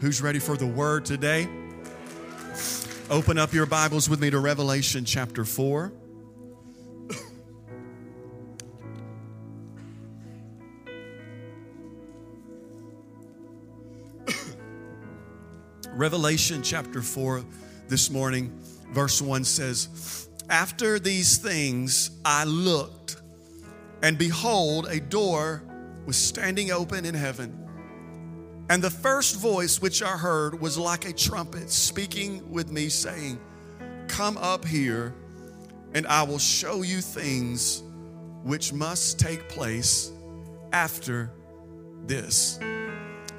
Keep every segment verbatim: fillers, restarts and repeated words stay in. Who's ready for the word today? Open up your Bibles with me to Revelation chapter four. Revelation chapter four this morning, verse one says, "After these things I looked, and behold, a door was standing open in heaven. And the first voice which I heard was like a trumpet speaking with me, saying, 'Come up here, and I will show you things which must take place after this.'"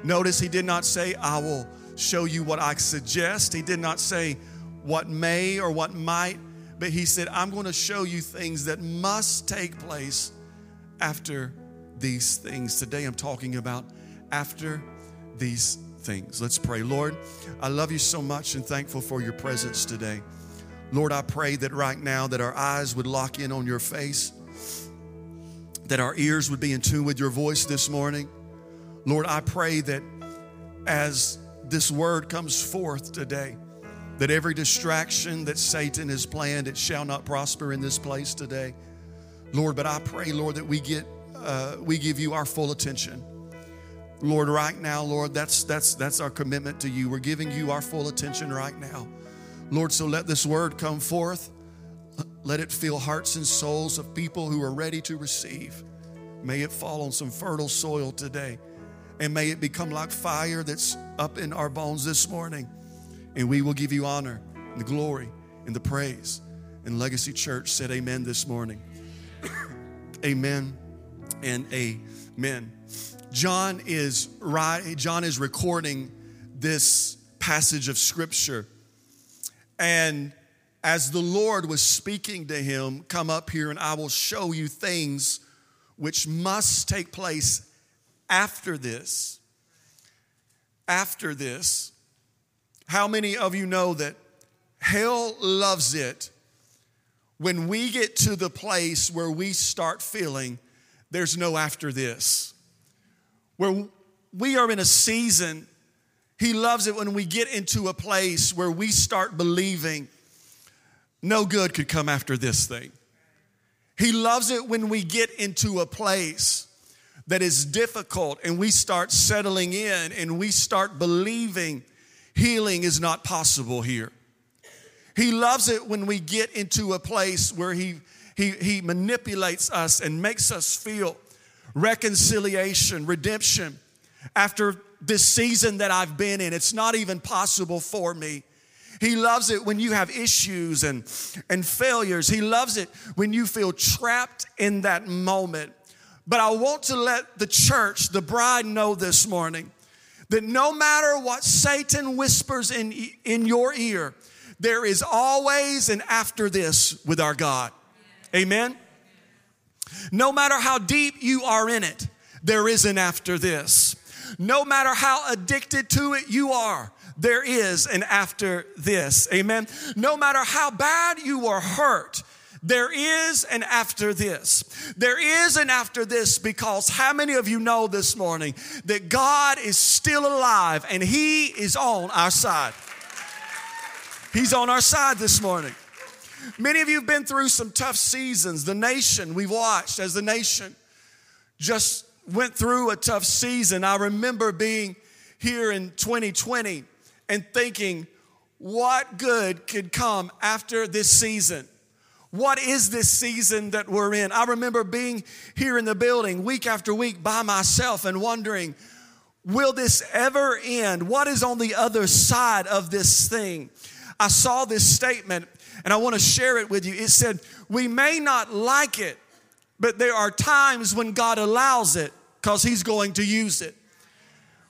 Notice he did not say, "I will show you what I suggest." He did not say what may or what might, but he said, "I'm going to show you things that must take place after these things." Today I'm talking about after these things. Let's pray. Lord, I love you so much and thankful for your presence today. Lord, I pray that right now that our eyes would lock in on your face, that our ears would be in tune with your voice this morning. Lord, I pray that as this word comes forth today, that every distraction that Satan has planned, it shall not prosper in this place today, Lord. But I pray, Lord, that we get, uh, we give you our full attention, Lord, right now, Lord. That's that's that's our commitment to you. We're giving you our full attention right now, Lord. So let this word come forth. Let it fill hearts and souls of people who are ready to receive. May it fall on some fertile soil today. And may it become like fire that's up in our bones this morning. And we will give you honor and the glory and the praise. And Legacy Church said amen this morning. Amen and amen. John is right, John is recording this passage of scripture. And as the Lord was speaking to him, "Come up here and I will show you things which must take place after this." After this. How many of you know that hell loves it when we get to the place where we start feeling there's no after this? Where we are in a season, he loves it when we get into a place where we start believing no good could come after this thing. He loves it when we get into a place that is difficult and we start settling in and we start believing healing is not possible here. He loves it when we get into a place where he, he, he manipulates us and makes us feel reconciliation, redemption. After this season that I've been in, it's not even possible for me. He loves it when you have issues and, and failures. He loves it when you feel trapped in that moment. But I want to let the church, the bride, know this morning that no matter what Satan whispers in, in your ear, there is always an after this with our God. Amen? No matter how deep you are in it, there is an after this. No matter how addicted to it you are, there is an after this. Amen? No matter how bad you are hurt, there is an after this. There is an after this, because how many of you know this morning that God is still alive and he is on our side? He's on our side this morning. Many of you have been through some tough seasons. The nation, we've watched as the nation just went through a tough season. I remember being here in twenty twenty and thinking, what good could come after this season? What is this season that we're in? I remember being here in the building week after week by myself and wondering, will this ever end? What is on the other side of this thing? I saw this statement and I want to share it with you. It said, "We may not like it, but there are times when God allows it because he's going to use it."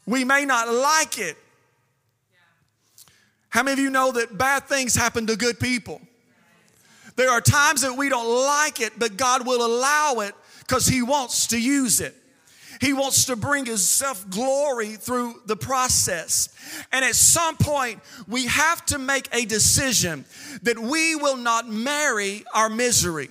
We may not like it. How many of you know that bad things happen to good people? There are times that we don't like it, but God will allow it because he wants to use it. He wants to bring himself glory through the process. And at some point, we have to make a decision that we will not marry our misery.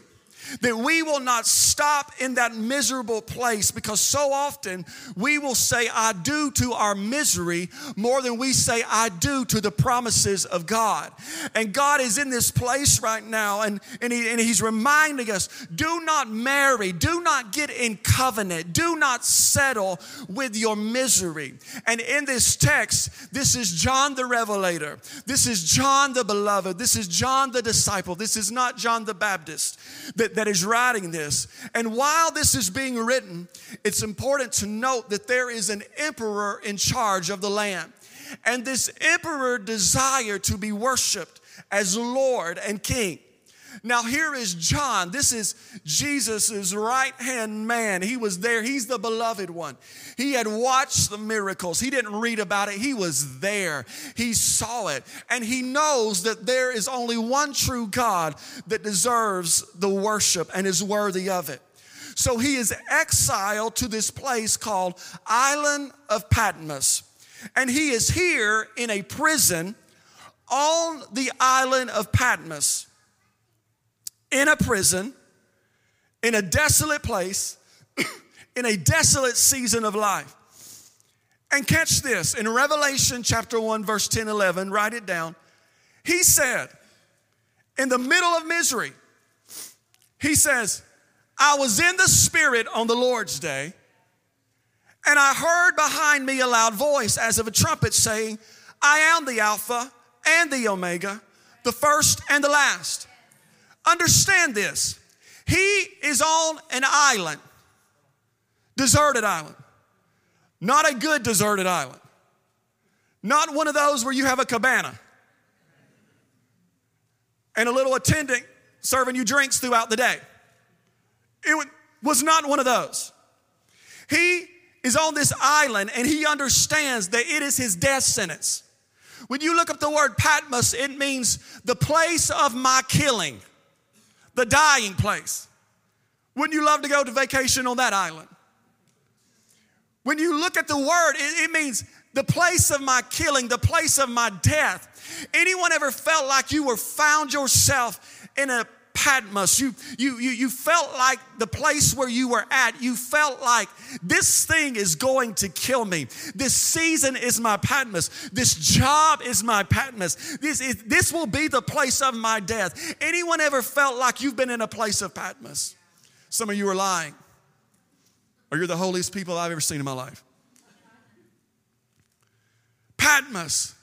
that we will not stop in that miserable place, because so often we will say I do to our misery more than we say I do to the promises of God. And God is in this place right now, and, and, he, and he's reminding us, do not marry, do not get in covenant, do not settle with your misery. And in this text, this is John the Revelator. This is John the Beloved. This is John the Disciple. This is not John the Baptist that, that is writing this. And while this is being written, it's important to note that there is an emperor in charge of the land. And this emperor desired to be worshiped as Lord and King. Now here is John. This is Jesus' right-hand man. He was there. He's the beloved one. He had watched the miracles. He didn't read about it. He was there. He saw it. And he knows that there is only one true God that deserves the worship and is worthy of it. So he is exiled to this place called Island of Patmos. And he is here in a prison on the island of Patmos. In a prison, in a desolate place, in a desolate season of life. And catch this, in Revelation chapter one, verse ten, eleven, write it down. He said, in the middle of misery, he says, I was in the Spirit on the Lord's day, and I heard behind me a loud voice as of a trumpet saying, I am the Alpha and the Omega, the first and the last. Understand this. He is on an island, deserted island, not a good deserted island, not one of those where you have a cabana and a little attendant serving you drinks throughout the day. It was not one of those. He is on this island, and he understands that it is his death sentence. When you look up the word Patmos, it means the place of my killing. The dying place. Wouldn't you love to go to vacation on that island? When you look at the word, it, it means the place of my killing, the place of my death. Anyone ever felt like you were found yourself in a Patmos? You, you, you, you felt like the place where you were at, you felt like this thing is going to kill me. This season is my Patmos. This job is my Patmos. This, is, this will be the place of my death. Anyone ever felt like you've been in a place of Patmos? Some of you are lying. Or you're the holiest people I've ever seen in my life. Patmos.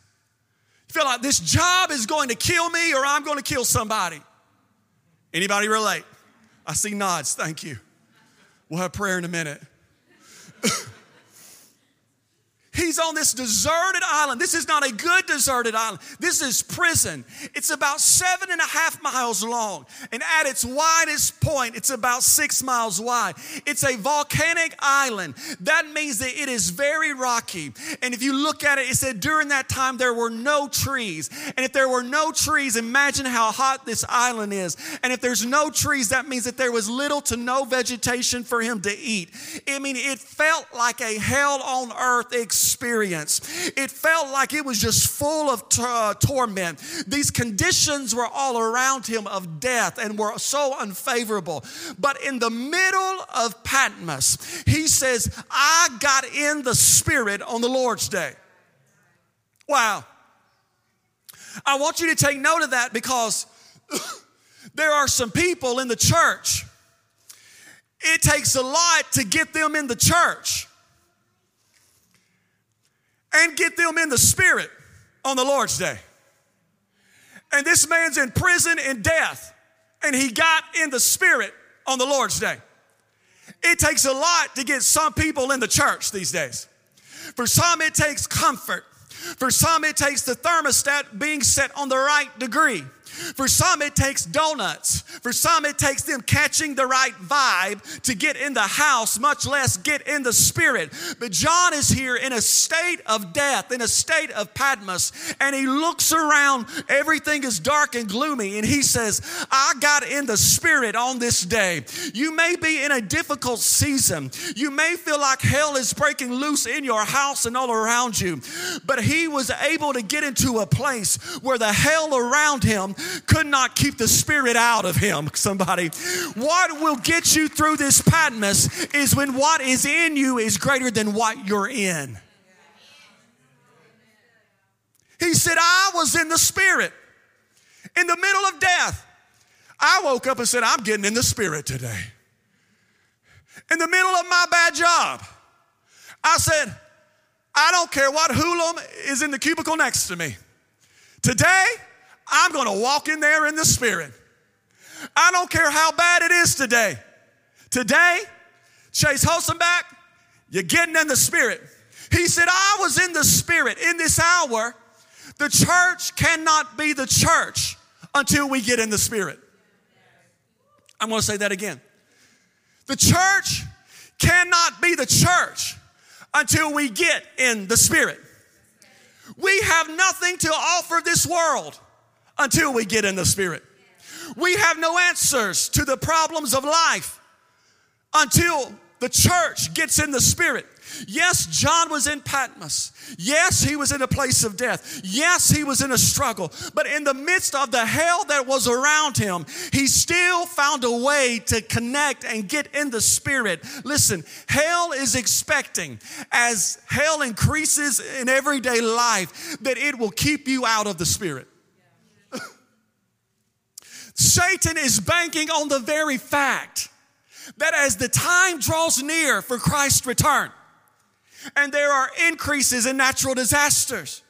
You feel like this job is going to kill me, or I'm going to kill somebody. Anybody relate? I see nods. Thank you. We'll have prayer in a minute. He's on this deserted island. This is not a good deserted island. This is prison. It's about seven and a half miles long. And at its widest point, it's about six miles wide. It's a volcanic island. That means that it is very rocky. And if you look at it, it said during that time, there were no trees. And if there were no trees, imagine how hot this island is. And if there's no trees, that means that there was little to no vegetation for him to eat. I mean, it felt like a hell on earth experience. Experience. It felt like it was just full of t- uh, torment. These conditions were all around him of death and were so unfavorable. But in the middle of Patmos, he says, I got in the Spirit on the Lord's day. Wow. I want you to take note of that, because there are some people in the church. It takes a lot to get them in the church. And get them in the Spirit on the Lord's day. And this man's in prison and death, and he got in the Spirit on the Lord's day. It takes a lot to get some people in the church these days. For some, it takes comfort. For some, it takes the thermostat being set on the right degree. For some, it takes donuts. For some, it takes them catching the right vibe to get in the house, much less get in the Spirit. But John is here in a state of death, in a state of Patmos, and he looks around. Everything is dark and gloomy, and he says, I got in the Spirit on this day. You may be in a difficult season. You may feel like hell is breaking loose in your house and all around you, but he was able to get into a place where the hell around him could not keep the Spirit out of him, somebody. What will get you through this Patmos is when what is in you is greater than what you're in. He said, I was in the Spirit in the middle of death. I woke up and said, I'm getting in the Spirit today. In the middle of my bad job, I said, I don't care what hoolum is in the cubicle next to me. Today, I'm going to walk in there in the Spirit. I don't care how bad it is today. Today, Chase Hulson back, you're getting in the Spirit. He said, I was in the Spirit. In this hour, the church cannot be the church until we get in the Spirit. I'm going to say that again. The church cannot be the church until we get in the Spirit. We have nothing to offer this world until we get in the Spirit. We have no answers to the problems of life until the church gets in the Spirit. Yes, John was in Patmos. Yes, he was in a place of death. Yes, he was in a struggle. But in the midst of the hell that was around him, he still found a way to connect and get in the Spirit. Listen, hell is expecting, as hell increases in everyday life, that it will keep you out of the Spirit. Satan is banking on the very fact that as the time draws near for Christ's return, and there are increases in natural disasters,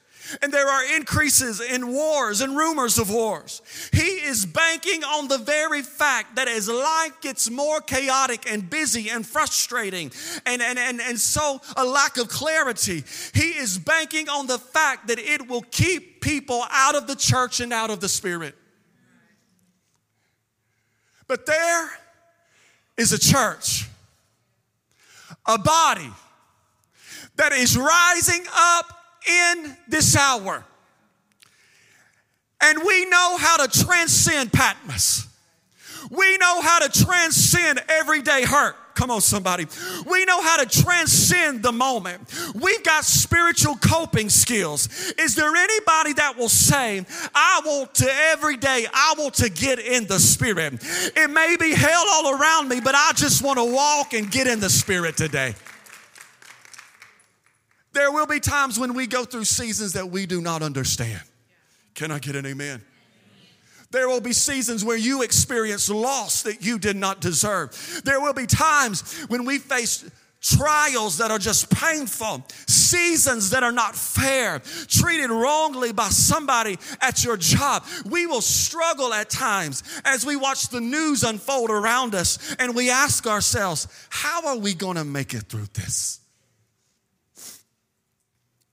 and there are increases in wars and rumors of wars, he is banking on the very fact that as life gets more chaotic and busy and frustrating and, and, and, and so a lack of clarity, he is banking on the fact that it will keep people out of the church and out of the Spirit. But there is a church, a body that is rising up in this hour. And we know how to transcend Patmos. We know how to transcend everyday hurt. Come on, somebody. We know how to transcend the moment. We've got spiritual coping skills. Is there anybody that will say, I want to every day, I want to get in the Spirit. It may be hell all around me, but I just want to walk and get in the Spirit today. There will be times when we go through seasons that we do not understand. Can I get an amen? There will be seasons where you experience loss that you did not deserve. There will be times when we face trials that are just painful, seasons that are not fair, treated wrongly by somebody at your job. We will struggle at times as we watch the news unfold around us and we ask ourselves, how are we going to make it through this?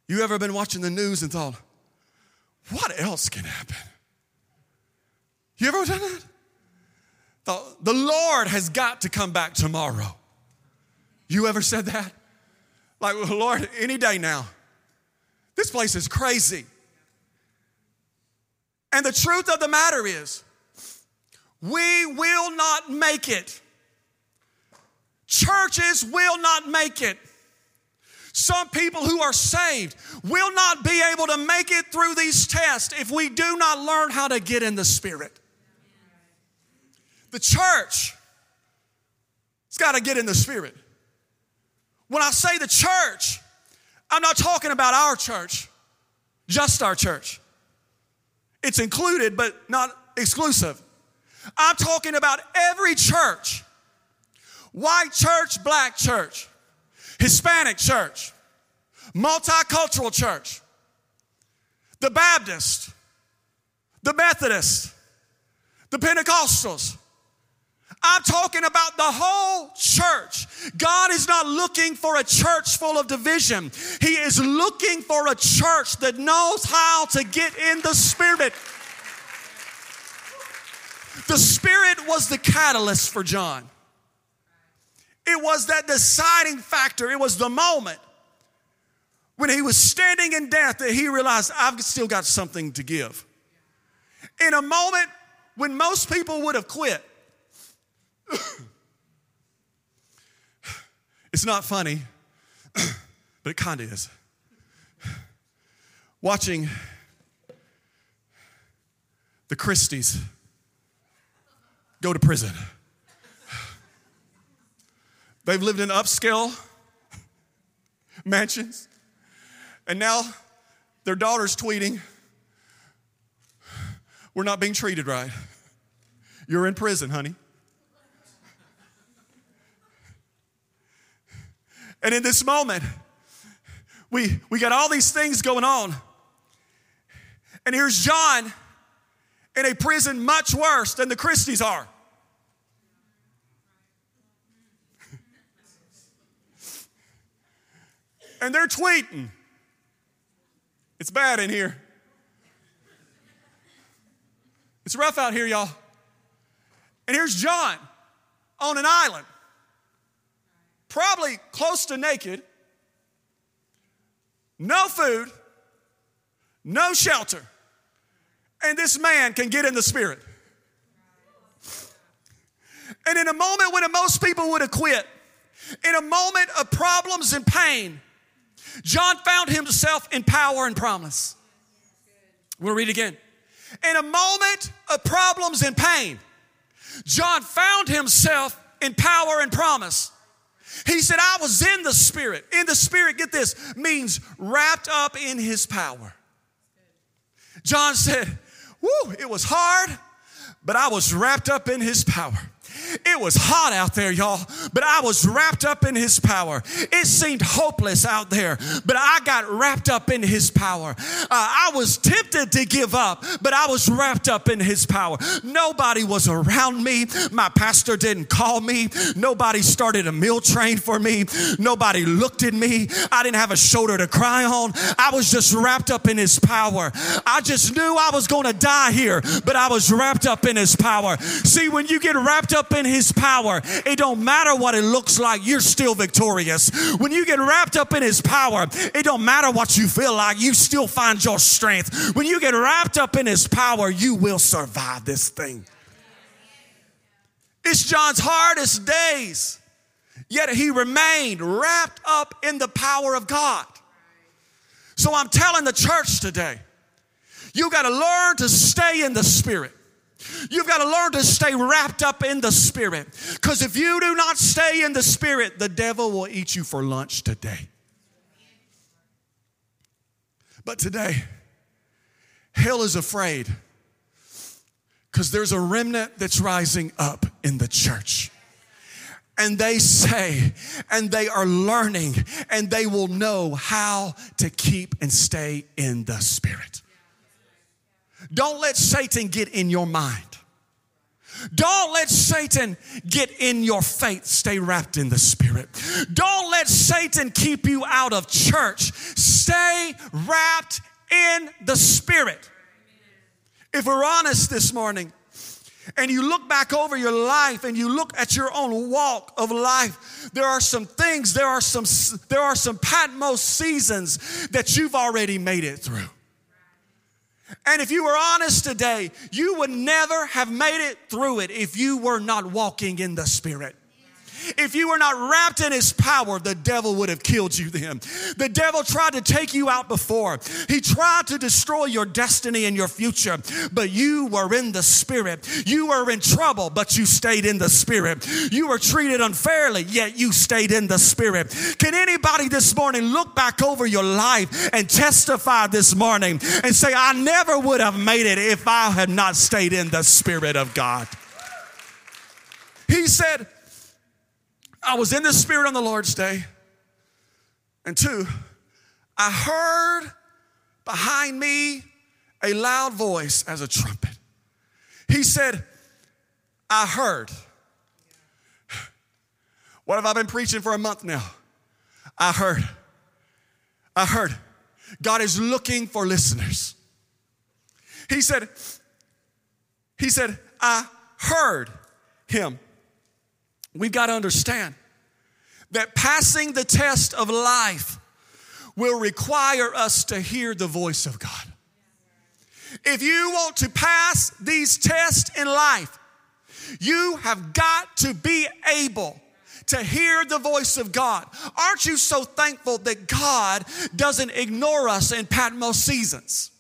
You ever been watching the news and thought, what else can happen? You ever done that? Thought, the Lord has got to come back tomorrow. You ever said that? Like, well, Lord, any day now. This place is crazy. And the truth of the matter is, we will not make it. Churches will not make it. Some people who are saved will not be able to make it through these tests if we do not learn how to get in the Spirit. The church has got to get in the Spirit. When I say the church, I'm not talking about our church, just our church. It's included but not exclusive. I'm talking about every church, white church, black church, Hispanic church, multicultural church, the Baptist, the Methodist, the Pentecostals. I'm talking about the whole church. God is not looking for a church full of division. He is looking for a church that knows how to get in the Spirit. The Spirit was the catalyst for John. It was that deciding factor. It was the moment when he was standing in death that he realized, I've still got something to give. In a moment when most people would have quit. It's not funny, but it kind of is. Watching the Christies go to prison. They've lived in upscale mansions, and now their daughter's tweeting, "We're not being treated right. You're in prison, honey." And in this moment, we, we got all these things going on. And here's John in a prison much worse than the Christies are. And they're tweeting, "It's bad in here. It's rough out here, y'all." And here's John on an island, probably close to naked, no food, no shelter, and this man can get in the Spirit. And in a moment when most people would have quit, in a moment of problems and pain, John found himself in power and promise. We'll read again. In a moment of problems and pain, John found himself in power and promise. He said, "I was in the Spirit." In the Spirit, get this, means wrapped up in His power. John said, "Woo, it was hard, but I was wrapped up in His power. It was hot out there, y'all, but I was wrapped up in His power. It seemed hopeless out there, but I got wrapped up in His power. Uh, I was tempted to give up, but I was wrapped up in His power. Nobody was around me. My pastor didn't call me. Nobody started a meal train for me. Nobody looked at me. I didn't have a shoulder to cry on. I was just wrapped up in His power. I just knew I was going to die here, but I was wrapped up in His power." See, when you get wrapped up in His power, it don't matter what it looks like, you're still victorious. When you get wrapped up in His power, it don't matter what you feel like, you still find your strength. When you get wrapped up in His power, you will survive this thing. It's John's hardest days, yet he remained wrapped up in the power of God. So I'm telling the church today, you got to learn to stay in the Spirit. You've got to learn to stay wrapped up in the Spirit, because if you do not stay in the Spirit, the devil will eat you for lunch today. But today, hell is afraid because there's a remnant that's rising up in the church. And they say, and they are learning, and they will know how to keep and stay in the Spirit. Don't let Satan get in your mind. Don't let Satan get in your faith. Stay wrapped in the Spirit. Don't let Satan keep you out of church. Stay wrapped in the Spirit. If we're honest this morning, and you look back over your life and you look at your own walk of life, there are some things, there are some, there are some Patmos seasons that you've already made it through. And if you were honest today, you would never have made it through it if you were not walking in the Spirit. If you were not wrapped in His power, the devil would have killed you then. The devil tried to take you out before. He tried to destroy your destiny and your future, but you were in the Spirit. You were in trouble, but you stayed in the Spirit. You were treated unfairly, yet you stayed in the Spirit. Can anybody this morning look back over your life and testify this morning and say, "I never would have made it if I had not stayed in the Spirit of God"? He said, "I was in the Spirit on the Lord's day. And two, I heard behind me a loud voice as a trumpet." He said, "I heard." What have I been preaching for a month now? I heard. I heard. God is looking for listeners. He said, He said, "I heard Him." We've got to understand that passing the test of life will require us to hear the voice of God. If you want to pass these tests in life, you have got to be able to hear the voice of God. Aren't you so thankful that God doesn't ignore us in Patmos seasons?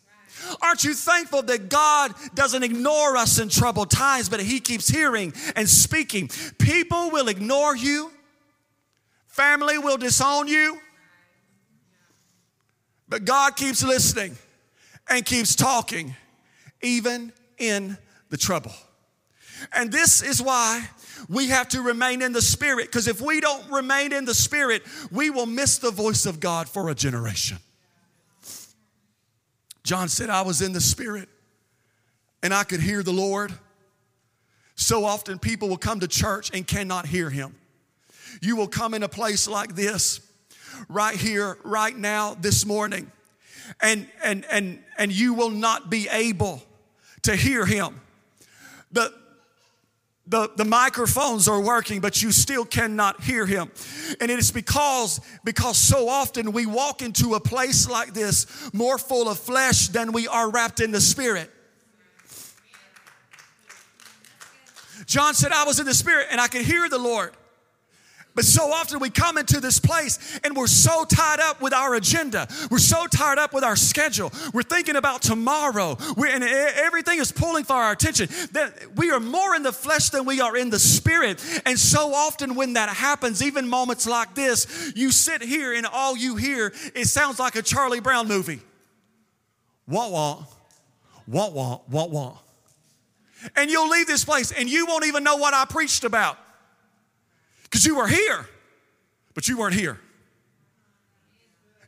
Aren't you thankful that God doesn't ignore us in troubled times, but he keeps hearing and speaking? People will ignore you. Family will disown you. But God keeps listening and keeps talking, even in the trouble. And this is why we have to remain in the Spirit, because if we don't remain in the Spirit, we will miss the voice of God for a generation. John said, I was in the Spirit and I could hear the Lord. So often people will come to church and cannot hear him. You will come in a place like this, right here, right now, this morning, and, and, and, and you will not be able to hear him. The, The, the microphones are working, but you still cannot hear him. And it is because, because so often we walk into a place like this more full of flesh than we are wrapped in the Spirit. John said, I was in the Spirit and I could hear the Lord. But so often we come into this place and we're so tied up with our agenda. We're so tied up with our schedule. We're thinking about tomorrow. We're, and everything is pulling for our attention. That we are more in the flesh than we are in the Spirit. And so often when that happens, even moments like this, you sit here and all you hear, it sounds like a Charlie Brown movie. Wah-wah, wah-wah, wah-wah. And you'll leave this place and you won't even know what I preached about. Because you were here, but you weren't here.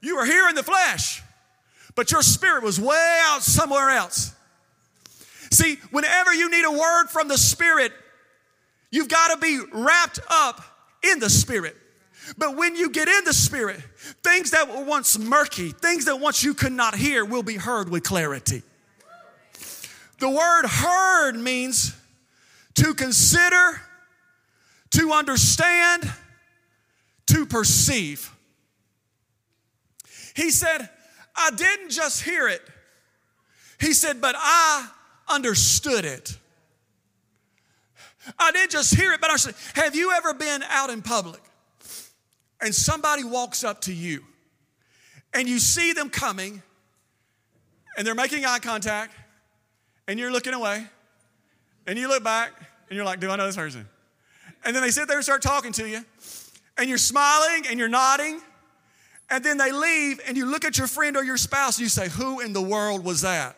You were here in the flesh, but your spirit was way out somewhere else. See, whenever you need a word from the Spirit, you've got to be wrapped up in the Spirit. But when you get in the Spirit, things that were once murky, things that once you could not hear will be heard with clarity. The word heard means to consider, to understand, to perceive. He said, I didn't just hear it. He said, but I understood it. I didn't just hear it, but I understood. Have you ever been out in public and somebody walks up to you and you see them coming and they're making eye contact and you're looking away and you look back and you're like, do I know this person? And then they sit there and start talking to you, and you're smiling and you're nodding, and then they leave, and you look at your friend or your spouse, and you say, who in the world was that?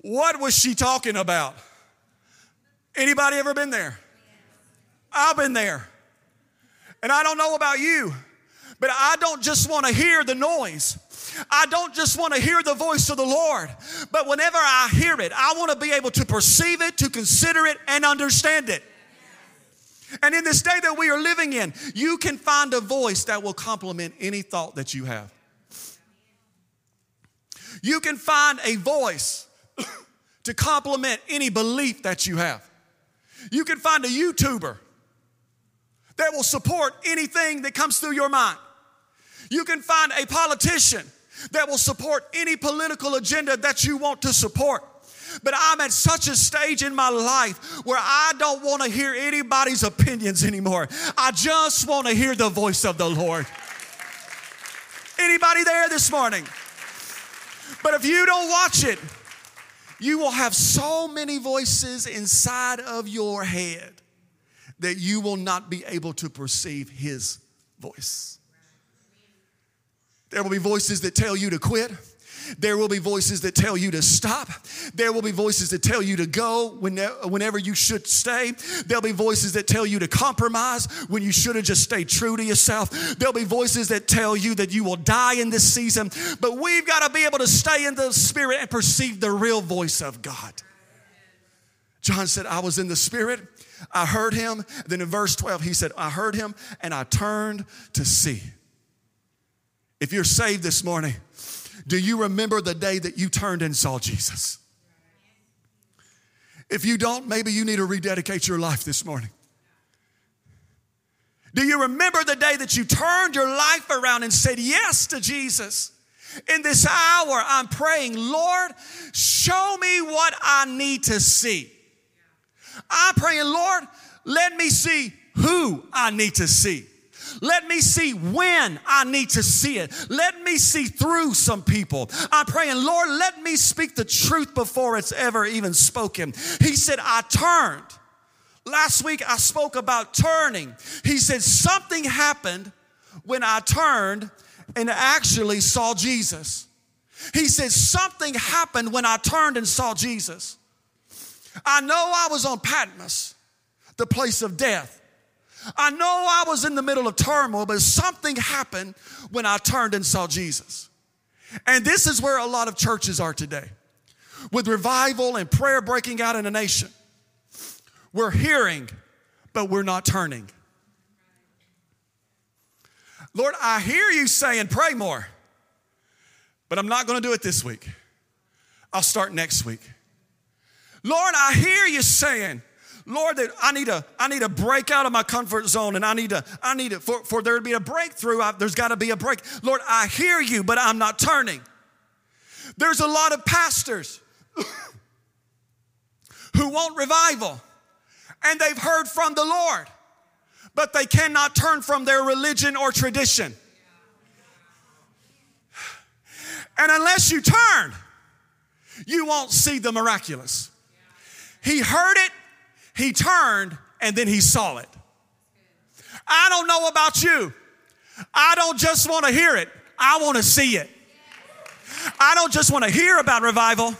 What was she talking about? Anybody ever been there? I've been there. And I don't know about you, but I don't just want to hear the noise. I don't just want to hear the voice of the Lord, but whenever I hear it, I want to be able to perceive it, to consider it, and understand it. And in this day that we are living in, you can find a voice that will complement any thought that you have. You can find a voice to complement any belief that you have. You can find a YouTuber that will support anything that comes through your mind. You can find a politician that will support any political agenda that you want to support. But I'm at such a stage in my life where I don't want to hear anybody's opinions anymore. I just want to hear the voice of the Lord. Anybody there this morning? But if you don't watch it, you will have so many voices inside of your head that you will not be able to perceive his voice. There will be voices that tell you to quit. There will be voices that tell you to stop. There will be voices that tell you to go whenever you should stay. There'll be voices that tell you to compromise when you should have just stayed true to yourself. There'll be voices that tell you that you will die in this season. But we've got to be able to stay in the Spirit and perceive the real voice of God. John said, I was in the Spirit. I heard him. Then in verse twelve, he said, I heard him and I turned to see. If you're saved this morning, do you remember the day that you turned and saw Jesus? If you don't, maybe you need to rededicate your life this morning. Do you remember the day that you turned your life around and said yes to Jesus? In this hour, I'm praying, Lord, show me what I need to see. I'm praying, Lord, let me see who I need to see. Let me see when I need to see it. Let me see through some people. I'm praying, Lord, let me speak the truth before it's ever even spoken. He said, I turned. Last week I spoke about turning. He said, something happened when I turned and actually saw Jesus. He said, something happened when I turned and saw Jesus. I know I was on Patmos, the place of death. I know I was in the middle of turmoil, but something happened when I turned and saw Jesus. And this is where a lot of churches are today, with revival and prayer breaking out in a nation. We're hearing, but we're not turning. Lord, I hear you saying, pray more, but I'm not going to do it this week. I'll start next week. Lord, I hear you saying, Lord, that I need a I need a break out of my comfort zone, and I need a I need it for, for there to be a breakthrough. I, there's got to be a break. Lord, I hear you, but I'm not turning. There's a lot of pastors who want revival, and they've heard from the Lord, but they cannot turn from their religion or tradition. And unless you turn, you won't see the miraculous. He heard it, he turned, and then he saw it. I don't know about you. I don't just want to hear it. I want to see it. I don't just want to hear about revival.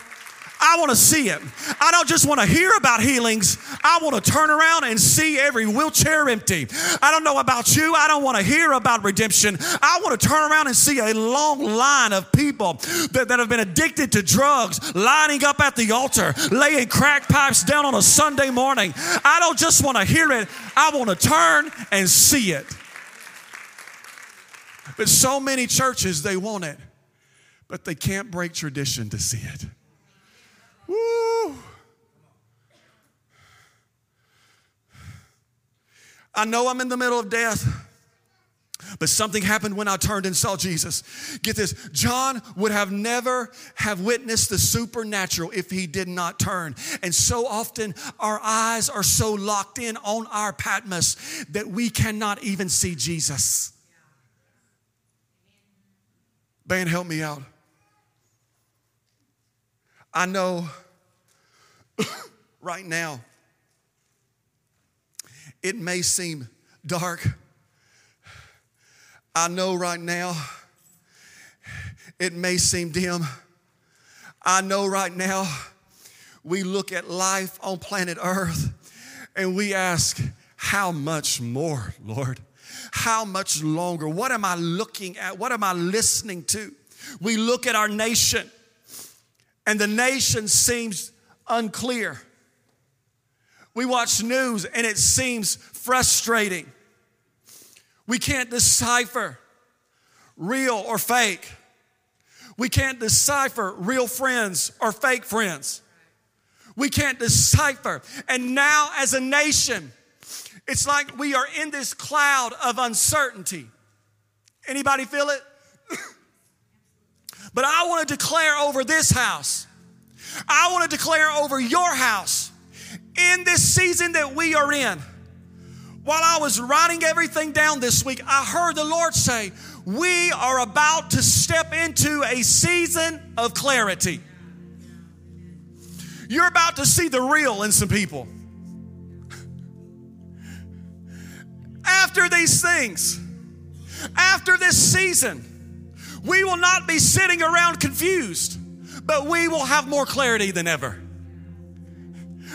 I want to see it. I don't just want to hear about healings. I want to turn around and see every wheelchair empty. I don't know about you. I don't want to hear about redemption. I want to turn around and see a long line of people that, that have been addicted to drugs, lining up at the altar, laying crack pipes down on a Sunday morning. I don't just want to hear it. I want to turn and see it. But so many churches, they want it, but they can't break tradition to see it. Woo. I know I'm in the middle of death, but something happened when I turned and saw Jesus. Get this, John would have never have witnessed the supernatural if he did not turn. And so often our eyes are so locked in on our Patmos that we cannot even see Jesus. Band, help me out. I know right now it may seem dark. I know right now it may seem dim. I know right now we look at life on planet Earth and we ask, how much more, Lord? How much longer? What am I looking at? What am I listening to? We look at our nation, and the nation seems unclear. We watch news and it seems frustrating. We can't decipher real or fake. We can't decipher real friends or fake friends. We can't decipher. And now as a nation, it's like we are in this cloud of uncertainty. Anybody feel it? But I want to declare over this house. I want to declare over your house. In this season that we are in, while I was writing everything down this week, I heard the Lord say, we are about to step into a season of clarity. You're about to see the real in some people. After these things, after this season, we will not be sitting around confused, but we will have more clarity than ever.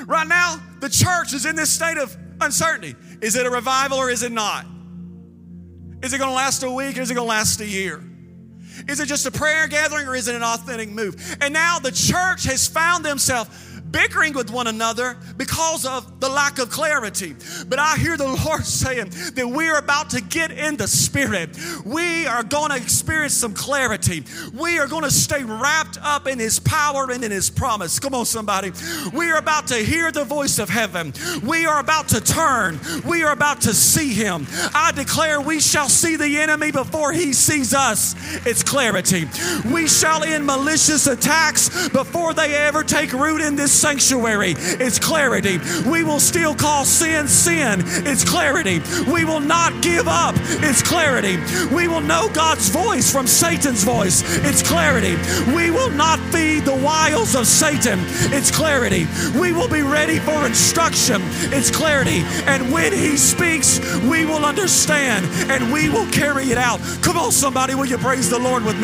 Right now, the church is in this state of uncertainty. Is it a revival or is it not? Is it going to last a week or is it going to last a year? Is it just a prayer gathering or is it an authentic move? And now the church has found themselves bickering with one another because of the lack of clarity. But I hear the Lord saying that we're about to get in the Spirit. We are going to experience some clarity. We are going to stay wrapped up in His power and in His promise. Come on, somebody. We are about to hear the voice of heaven. We are about to turn. We are about to see Him. I declare we shall see the enemy before he sees us. It's clarity. We shall end malicious attacks before they ever take root in this sanctuary. It's clarity. We will still call sin, sin. It's clarity. We will not give up. It's clarity. We will know God's voice from Satan's voice. It's clarity. We will not feed the wiles of Satan. It's clarity. We will be ready for instruction. It's clarity. And when he speaks, we will understand and we will carry it out. Come on, somebody, will you praise the Lord with me?